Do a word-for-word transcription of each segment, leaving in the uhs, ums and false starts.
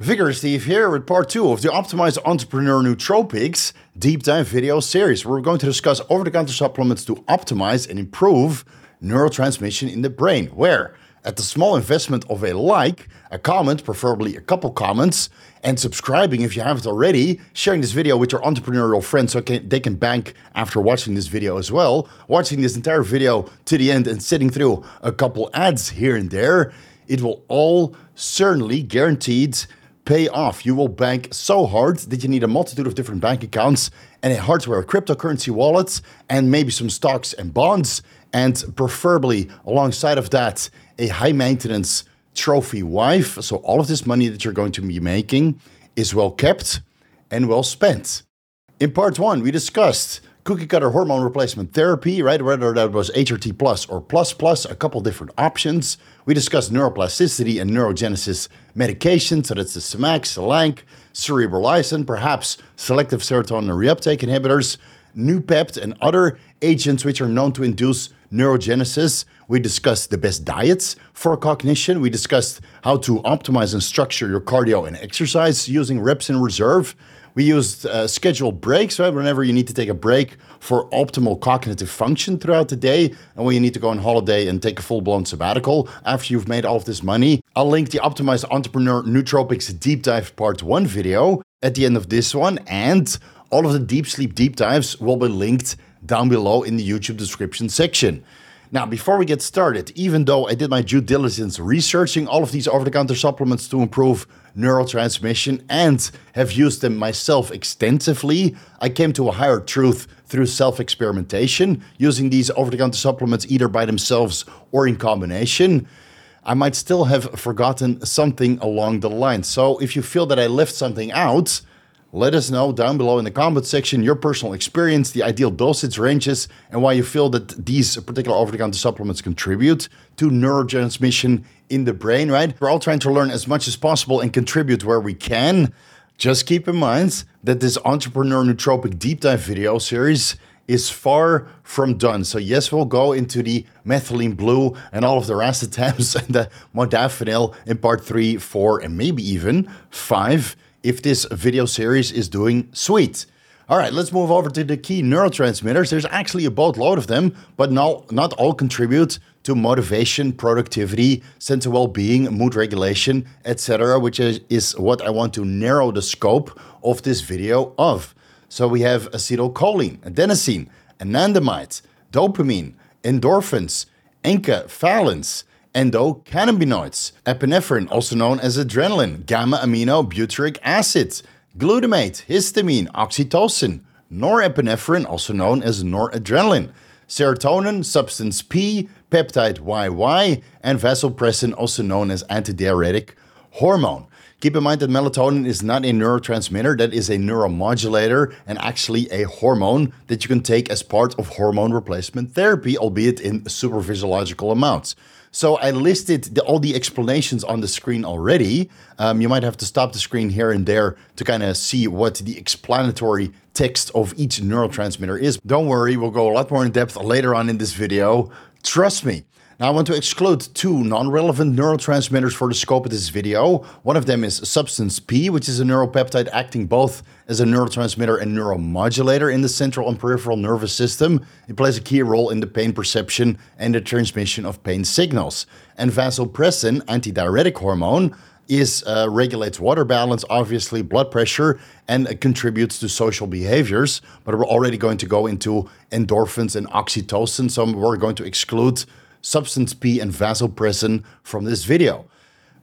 Vigor Steve here with part two of the Optimized Entrepreneur Nootropics deep dive video series, where we're going to discuss over-the-counter supplements to optimize and improve neurotransmission in the brain, where at the small investment of a like, a comment, preferably a couple comments, and subscribing if you haven't already, sharing this video with your entrepreneurial friends so can, they can bank after watching this video as well, watching this entire video to the end and sitting through a couple ads here and there, it will all certainly guaranteed pay off. You will bank so hard that you need a multitude of different bank accounts and a hardware, cryptocurrency wallet, and maybe some stocks and bonds, and preferably alongside of that, a high maintenance trophy wife. So all of this money that you're going to be making is well kept and well spent. In part one, we discussed cookie cutter hormone replacement therapy, right? Whether that was H R T plus or plus plus, a couple different options. We discussed neuroplasticity and neurogenesis medication. So that's the Semax, Selank, cerebralizin, perhaps selective serotonin reuptake inhibitors, Nupept, and other agents which are known to induce neurogenesis. We discussed the best diets for cognition. We discussed how to optimize and structure your cardio and exercise using reps in reserve. We used uh, scheduled breaks, right? Whenever you need to take a break for optimal cognitive function throughout the day, and when you need to go on holiday and take a full-blown sabbatical after you've made all of this money. I'll link the Optimized Entrepreneur Nootropics Deep Dive Part one video at the end of this one, and all of the Deep Sleep Deep Dives will be linked down below in the YouTube description section. Now, before we get started, even though I did my due diligence researching all of these over-the-counter supplements to improve neurotransmission and have used them myself extensively, I came to a higher truth through self-experimentation, using these over-the-counter supplements either by themselves or in combination. I might still have forgotten something along the line. So if you feel that I left something out, let us know down below in the comment section your personal experience, the ideal dosage ranges, and why you feel that these particular over-the-counter supplements contribute to neurotransmission in the brain, right? We're all trying to learn as much as possible and contribute where we can. Just keep in mind that this Entrepreneur Nootropic Deep Dive video series is far from done. So yes, we'll go into the methylene blue and all of the racetams and the modafinil in part three, four, and maybe even five, if this video series is doing sweet. All right, let's move over to the key neurotransmitters. There's actually a boatload of them, but no, not all contribute to motivation, productivity, sense of well-being, mood regulation, et cetera, which is, is what I want to narrow the scope of this video of. So we have acetylcholine, adenosine, anandamide, dopamine, endorphins, enkephalins, endocannabinoids, epinephrine, also known as adrenaline, gamma-aminobutyric acid, glutamate, histamine, oxytocin, norepinephrine, also known as noradrenaline, serotonin, substance P, peptide Y Y, and vasopressin, also known as antidiuretic hormone. Keep in mind that melatonin is not a neurotransmitter, that is a neuromodulator and actually a hormone that you can take as part of hormone replacement therapy, albeit in super physiological amounts. So I listed the, all the explanations on the screen already. Um, you might have to stop the screen here and there to kind of see what the explanatory text of each neurotransmitter is. Don't worry, we'll go a lot more in depth later on in this video. Trust me. Now, I want to exclude two non-relevant neurotransmitters for the scope of this video. One of them is substance P, which is a neuropeptide acting both as a neurotransmitter and neuromodulator in the central and peripheral nervous system. It plays a key role in the pain perception and the transmission of pain signals. And vasopressin, antidiuretic hormone, is uh, regulates water balance, obviously blood pressure, and uh, contributes to social behaviors. But we're already going to go into endorphins and oxytocin, so we're going to exclude substance P and vasopressin from this video.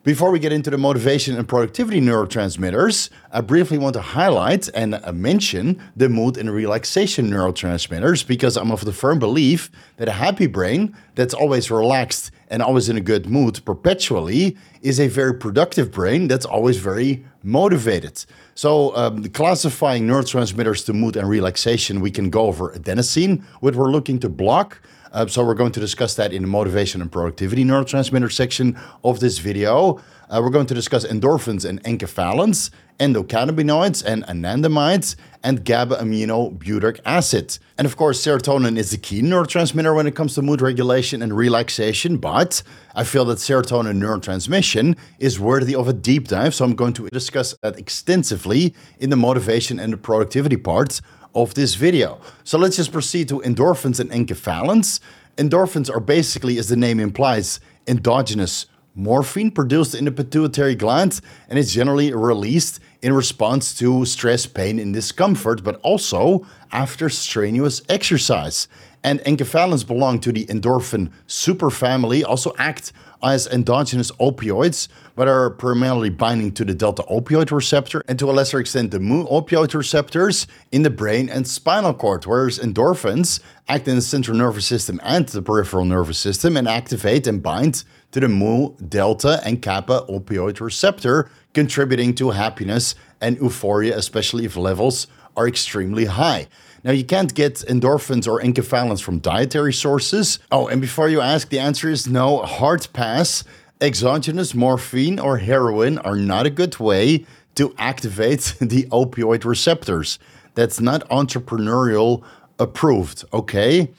Before we get into the motivation and productivity neurotransmitters, I briefly want to highlight and mention the mood and relaxation neurotransmitters, because I'm of the firm belief that a happy brain that's always relaxed and always in a good mood perpetually is a very productive brain that's always very motivated. So um, classifying neurotransmitters to mood and relaxation, we can go over adenosine, what we're looking to block. Uh, so we're going to discuss that in the motivation and productivity neurotransmitter section of this video. Uh, we're going to discuss endorphins and enkephalins, endocannabinoids and anandamides, and GABA-aminobutyric acid. And of course, serotonin is the key neurotransmitter when it comes to mood regulation and relaxation, but I feel that serotonin neurotransmission is worthy of a deep dive, so I'm going to discuss that extensively in the motivation and the productivity parts of this video. So let's just proceed to endorphins and enkephalins. Endorphins are basically, as the name implies, endogenous morphine produced in the pituitary gland, and it's generally released in response to stress, pain, and discomfort, but also after strenuous exercise. And enkephalins belong to the endorphin superfamily, also act as endogenous opioids, but are primarily binding to the delta opioid receptor and to a lesser extent the mu opioid receptors in the brain and spinal cord, whereas endorphins act in the central nervous system and the peripheral nervous system and activate and bind to the mu, delta, and kappa opioid receptor, contributing to happiness and euphoria, especially if levels are extremely high. Now, you can't get endorphins or enkephalins from dietary sources. Oh, and before you ask, the answer is no, hard pass. Exogenous morphine or heroin are not a good way to activate the opioid receptors. That's not entrepreneurial approved, okay?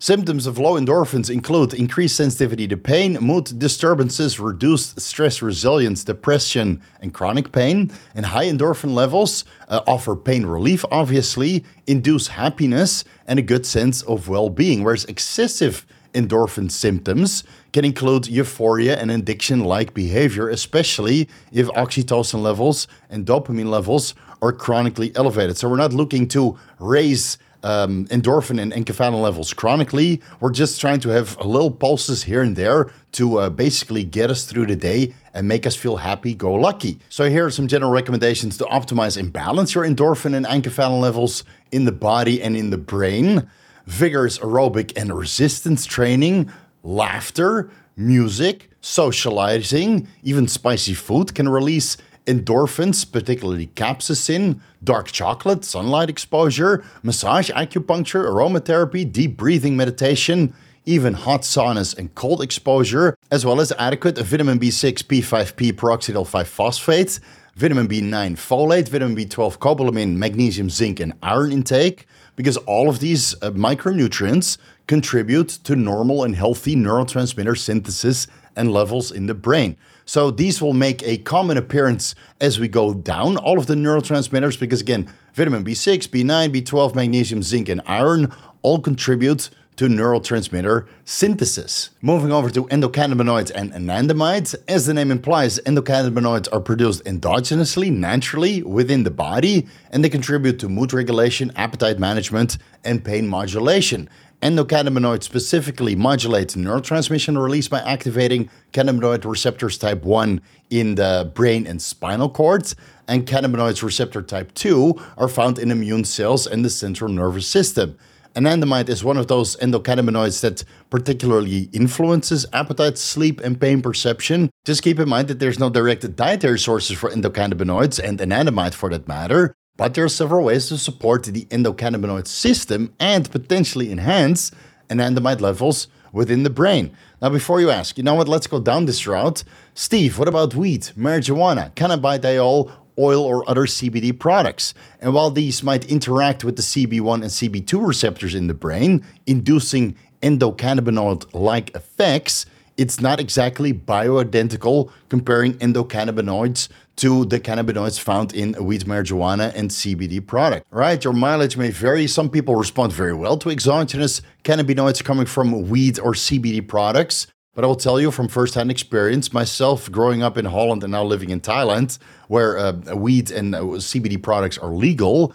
Symptoms of low endorphins include increased sensitivity to pain, mood disturbances, reduced stress resilience, depression, and chronic pain. And high endorphin levels uh, offer pain relief, obviously, induce happiness, and a good sense of well-being, whereas excessive endorphin symptoms can include euphoria and addiction-like behavior, especially if oxytocin levels and dopamine levels are chronically elevated. So we're not looking to raise Um, endorphin and enkephalin levels chronically. We're just trying to have little pulses here and there to uh, basically get us through the day and make us feel happy go lucky. So here are some general recommendations to optimize and balance your endorphin and enkephalin levels in the body and in the brain. Vigorous aerobic and resistance training, laughter, music, socializing, even spicy food can release endorphins, particularly capsaicin, dark chocolate, sunlight exposure, massage, acupuncture, aromatherapy, deep breathing meditation, even hot saunas and cold exposure, as well as adequate vitamin B six, P five P, pyridoxal five phosphate, vitamin B nine folate, vitamin B twelve cobalamin, magnesium, zinc, and iron intake, because all of these uh, micronutrients contribute to normal and healthy neurotransmitter synthesis and levels in the brain. So these will make a common appearance as we go down all of the neurotransmitters, because again, vitamin B six, B nine, B twelve, magnesium, zinc, and iron all contribute to neurotransmitter synthesis. Moving over to endocannabinoids and anandamides. As the name implies, endocannabinoids are produced endogenously, naturally, within the body, and they contribute to mood regulation, appetite management, and pain modulation. Endocannabinoids specifically modulate neurotransmission release by activating cannabinoid receptors type one in the brain and spinal cords, and cannabinoids receptor type two are found in immune cells and the central nervous system. Anandamide is one of those endocannabinoids that particularly influences appetite, sleep, and pain perception. Just keep in mind that there's no direct dietary sources for endocannabinoids and anandamide for that matter. But there are several ways to support the endocannabinoid system and potentially enhance anandamide levels within the brain. Now, before you ask, you know what, let's go down this route. Steve, what about weed, marijuana, cannabidiol, oil, or other C B D products? And while these might interact with the C B one and C B two receptors in the brain, inducing endocannabinoid-like effects, it's not exactly bioidentical comparing endocannabinoids to the cannabinoids found in weed, marijuana, and C B D product, right? Your mileage may vary. Some people respond very well to exogenous cannabinoids coming from weed or C B D products. But I will tell you from firsthand experience, myself growing up in Holland and now living in Thailand, where uh, weed and uh, C B D products are legal,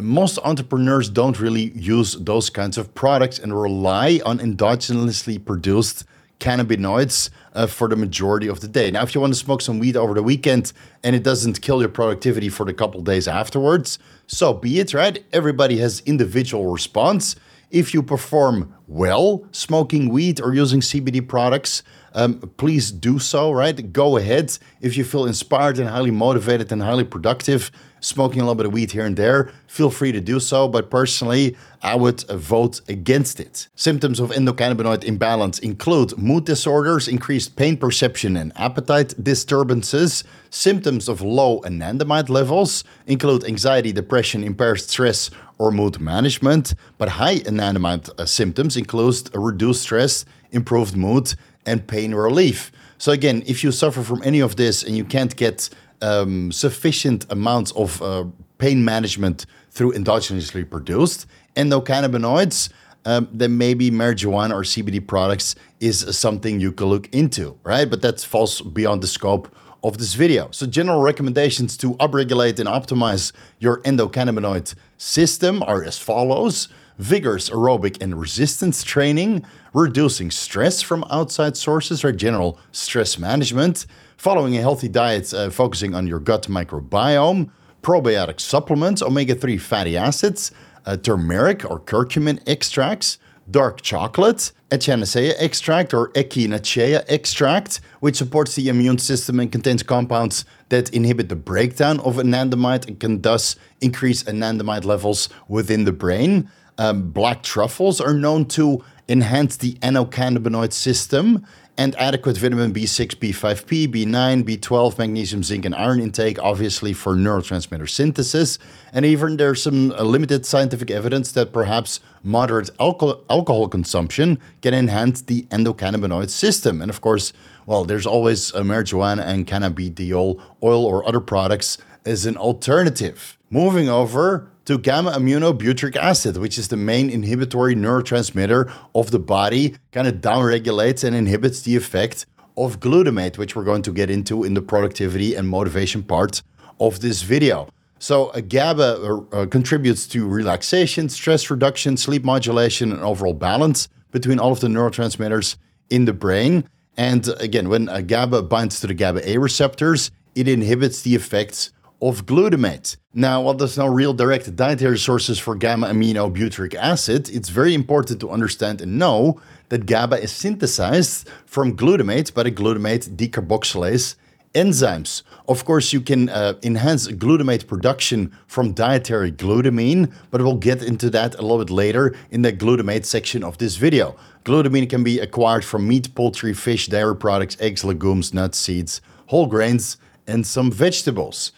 most entrepreneurs don't really use those kinds of products and rely on endogenously produced cannabinoids uh, for the majority of the day. Now, if you want to smoke some weed over the weekend and it doesn't kill your productivity for the couple days afterwards, so be it, right? Everybody has individual response. If you perform well smoking weed or using C B D products, um, please do so, right? Go ahead. If you feel inspired and highly motivated and highly productive, smoking a little bit of weed here and there, feel free to do so. But personally, I would vote against it. Symptoms of endocannabinoid imbalance include mood disorders, increased pain perception and appetite disturbances. Symptoms of low anandamide levels include anxiety, depression, impaired stress, or mood management. But high anandamide uh, symptoms include reduced stress, improved mood, and pain relief. So again, if you suffer from any of this and you can't get Um, sufficient amounts of uh, pain management through endogenously produced endocannabinoids, um, then maybe marijuana or C B D products is something you could look into, right? But that falls beyond the scope of this video. So general recommendations to upregulate and optimize your endocannabinoid system are as follows: vigorous aerobic and resistance training, reducing stress from outside sources, or general stress management, following a healthy diet uh, focusing on your gut microbiome, probiotic supplements, omega three fatty acids, uh, turmeric or curcumin extracts, dark chocolate, echinacea extract or echinacea extract, which supports the immune system and contains compounds that inhibit the breakdown of anandamide and can thus increase anandamide levels within the brain. Um, black truffles are known to enhance the endocannabinoid system, and adequate vitamin B six, B five P, B nine, B twelve, magnesium, zinc, and iron intake, obviously for neurotransmitter synthesis. And even there's some limited scientific evidence that perhaps moderate alcohol, alcohol consumption can enhance the endocannabinoid system. And of course, well, there's always marijuana and cannabidiol oil or other products as an alternative. Moving over to gamma-aminobutyric acid, which is the main inhibitory neurotransmitter of the body, kind of downregulates and inhibits the effect of glutamate, which we're going to get into in the productivity and motivation part of this video. So a GABA uh, contributes to relaxation, stress reduction, sleep modulation, and overall balance between all of the neurotransmitters in the brain. And again, when a GABA binds to the GABA A receptors, it inhibits the effects of glutamate. Now, while there's no real direct dietary sources for gamma-aminobutyric acid, it's very important to understand and know that GABA is synthesized from glutamate by the glutamate decarboxylase enzymes. Of course, you can uh, enhance glutamate production from dietary glutamine, but we'll get into that a little bit later in the glutamate section of this video. Glutamine can be acquired from meat, poultry, fish, dairy products, eggs, legumes, nuts, seeds, whole grains, and some vegetables.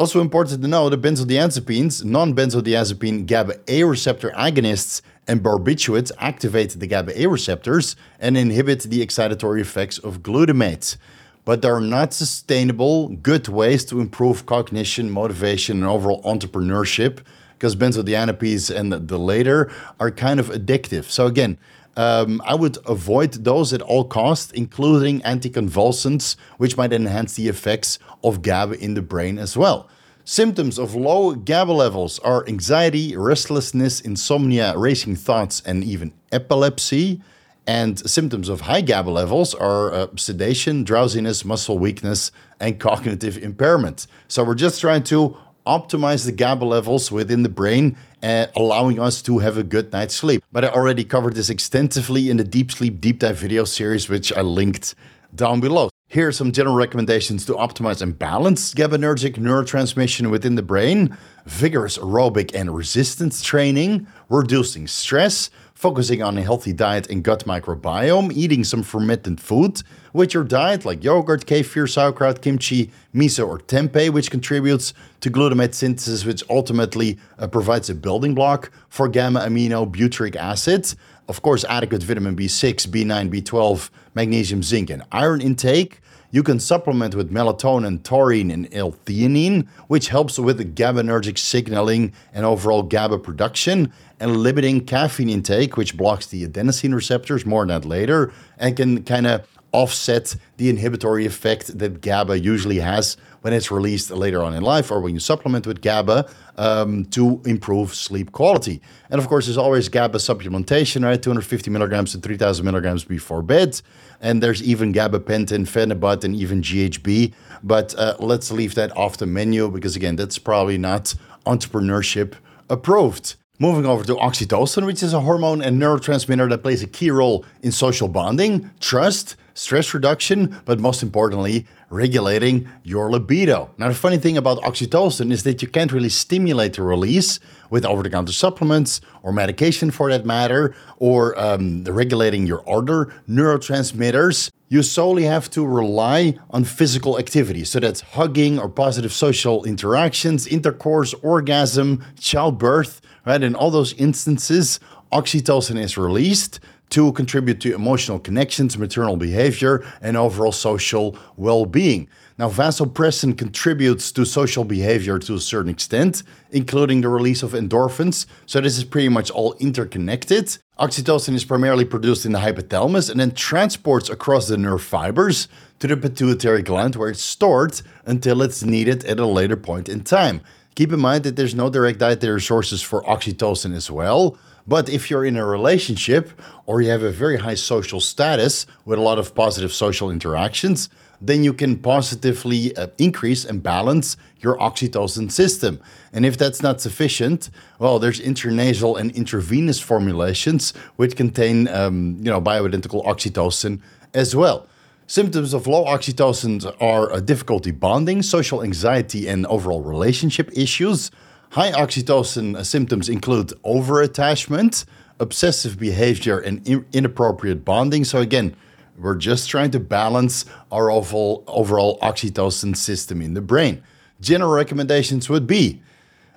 Also important to know, the benzodiazepines, non-benzodiazepine GABA A receptor agonists, and barbiturates activate the GABA A receptors and inhibit the excitatory effects of glutamate. But they are not sustainable, good ways to improve cognition, motivation, and overall entrepreneurship, because benzodiazepines and the later are kind of addictive. So again, Um, I would avoid those at all costs, including anticonvulsants, which might enhance the effects of GABA in the brain as well. Symptoms of low GABA levels are anxiety, restlessness, insomnia, racing thoughts, and even epilepsy. And symptoms of high GABA levels are uh, sedation, drowsiness, muscle weakness, and cognitive impairment. So we're just trying to optimize the GABA levels within the brain, uh, allowing us to have a good night's sleep. But I already covered this extensively in the Deep Sleep Deep Dive video series, which I linked down below. Here are some general recommendations to optimize and balance GABAergic neurotransmission within the brain: vigorous aerobic and resistance training, reducing stress, focusing on a healthy diet and gut microbiome, eating some fermented food with your diet like yogurt, kefir, sauerkraut, kimchi, miso, or tempeh, which contributes to glutamate synthesis, which ultimately uh, provides a building block for gamma-aminobutyric acid. Of course, adequate vitamin B six, B nine, B twelve, magnesium, zinc, and iron intake. You can supplement with melatonin, taurine, and L-theanine, which helps with the GABAergic signaling and overall GABA production, and limiting caffeine intake, which blocks the adenosine receptors, more on that later, and can kind of offset the inhibitory effect that GABA usually has when it's released later on in life or when you supplement with GABA um, to improve sleep quality. And of course, there's always GABA supplementation, right? two hundred fifty milligrams to three thousand milligrams before bed. And there's even gabapentin, phenobarbital, and even G H B. But uh, let's leave that off the menu because, again, that's probably not entrepreneurship approved. Moving over to oxytocin, which is a hormone and neurotransmitter that plays a key role in social bonding, trust, stress reduction, but most importantly, regulating your libido. Now, the funny thing about oxytocin is that you can't really stimulate the release with over-the-counter supplements or medication for that matter, or um, regulating your other neurotransmitters. You solely have to rely on physical activity. So that's hugging or positive social interactions, intercourse, orgasm, childbirth, right? In all those instances, oxytocin is released to contribute to emotional connections, maternal behavior, and overall social well-being. Now, vasopressin contributes to social behavior to a certain extent, including the release of endorphins. So this is pretty much all interconnected. Oxytocin is primarily produced in the hypothalamus and then transports across the nerve fibers to the pituitary gland, where it's stored until it's needed at a later point in time. Keep in mind that there's no direct dietary sources for oxytocin as well. But if you're in a relationship or you have a very high social status with a lot of positive social interactions, then you can positively uh, increase and balance your oxytocin system. And if that's not sufficient, well, there's intranasal and intravenous formulations which contain um, you know, bioidentical oxytocin as well. Symptoms of low oxytocin are uh, difficulty bonding, social anxiety, and overall relationship issues. High oxytocin symptoms include overattachment, obsessive behavior, and inappropriate bonding. So again, we're just trying to balance our overall, overall oxytocin system in the brain. General recommendations would be,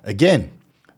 again,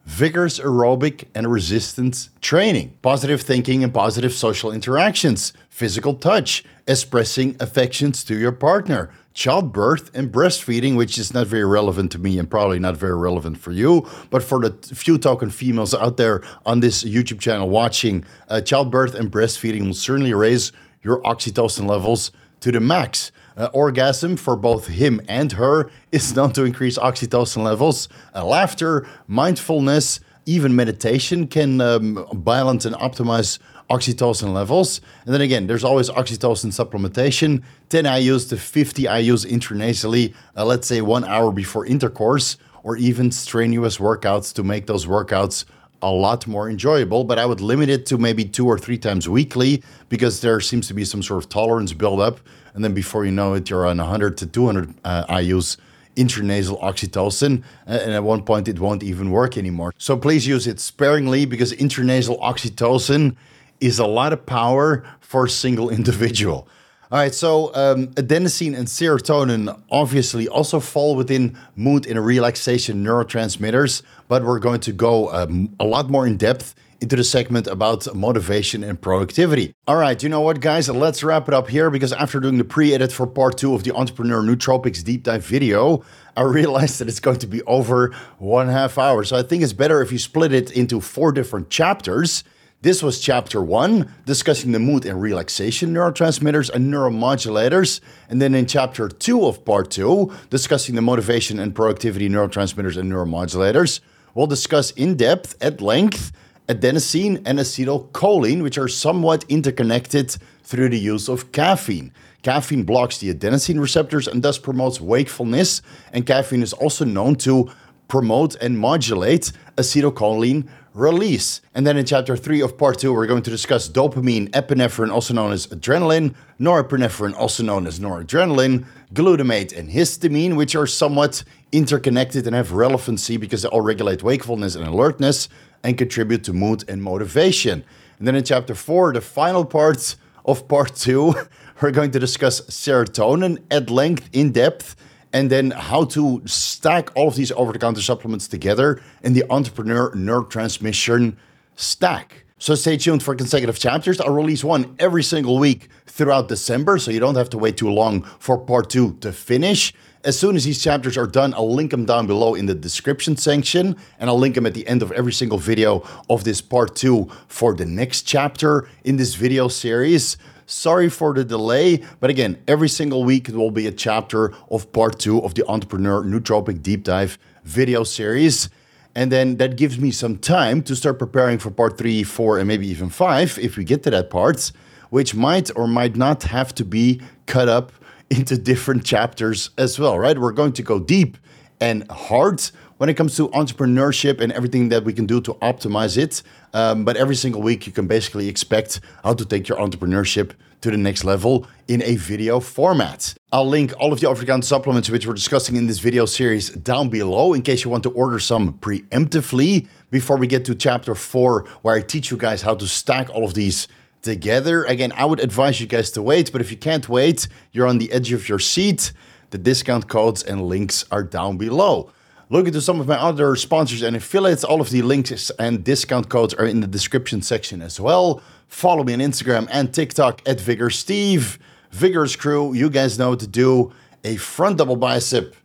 vigorous aerobic and resistance training, positive thinking and positive social interactions, physical touch, expressing affections to your partner, childbirth and breastfeeding, which is not very relevant to me and probably not very relevant for you. But for the few token females out there on this YouTube channel watching, uh, childbirth and breastfeeding will certainly raise your oxytocin levels to the max. Uh, orgasm for both him and her is known to increase oxytocin levels. Uh, laughter, mindfulness, even meditation can um, balance and optimize oxytocin levels. And then again, there's always oxytocin supplementation, ten I U s to fifty I U s intranasally, uh, let's say one hour before intercourse, or even strenuous workouts to make those workouts a lot more enjoyable. But I would limit it to maybe two or three times weekly, because there seems to be some sort of tolerance buildup. And then before you know it, you're on one hundred to two hundred uh, I U s intranasal oxytocin, and at one point it won't even work anymore. So please use it sparingly, because intranasal oxytocin is a lot of power for a single individual. All right, so um, adenosine and serotonin obviously also fall within mood and relaxation neurotransmitters, but we're going to go um, a lot more in depth into the segment about motivation and productivity. All right, you know what, guys? Let's wrap it up here, because after doing the pre-edit for part two of the Entrepreneur Nootropics Deep Dive video, I realized that it's going to be over one half hour. So I think it's better if you split it into four different chapters. This was chapter one, discussing the mood and relaxation neurotransmitters and neuromodulators. And then in chapter two of part two, discussing the motivation and productivity neurotransmitters and neuromodulators, we'll discuss in depth, at length, adenosine and acetylcholine, which are somewhat interconnected through the use of caffeine. Caffeine blocks the adenosine receptors and thus promotes wakefulness. And caffeine is also known to promote and modulate acetylcholine release. And then in chapter three of part two, we're going to discuss dopamine, epinephrine, also known as adrenaline, norepinephrine, also known as noradrenaline, glutamate, and histamine, which are somewhat interconnected and have relevancy because they all regulate wakefulness and alertness and contribute to mood and motivation. And then in chapter four, the final part of part two, we're going to discuss serotonin at length, in depth, and then how to stack all of these over-the-counter supplements together in the Entrepreneur Neurotransmission Stack. So stay tuned for consecutive chapters. I'll release one every single week throughout December, so you don't have to wait too long for part two to finish. As soon as these chapters are done, I'll link them down below in the description section, and I'll link them at the end of every single video of this part two for the next chapter in this video series. Sorry for the delay, but again, every single week it will be a chapter of part two of the Entrepreneur Nootropic Deep Dive video series. And then that gives me some time to start preparing for part three, four, and maybe even five, if we get to that part, which might or might not have to be cut up into different chapters as well, right? We're going to go deep and hard when when it comes to entrepreneurship and everything that we can do to optimize it. Um, but every single week, you can basically expect how to take your entrepreneurship to the next level in a video format. I'll link all of the over-the-counter supplements which we're discussing in this video series down below in case you want to order some preemptively before we get to chapter four, where I teach you guys how to stack all of these together. Again, I would advise you guys to wait, but if you can't wait, you're on the edge of your seat. The discount codes and links are down below. Look into some of my other sponsors and affiliates. All of the links and discount codes are in the description section as well. Follow me on Instagram and TikTok at VigorSteve. Vigorous Crew, you guys know what to do. A front double bicep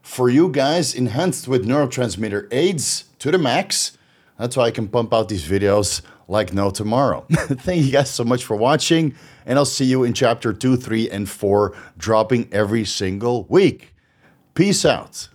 for you guys, enhanced with neurotransmitter aids to the max. That's why I can pump out these videos like no tomorrow. Thank you guys so much for watching, and I'll see you in chapter two, three, and four, dropping every single week. Peace out.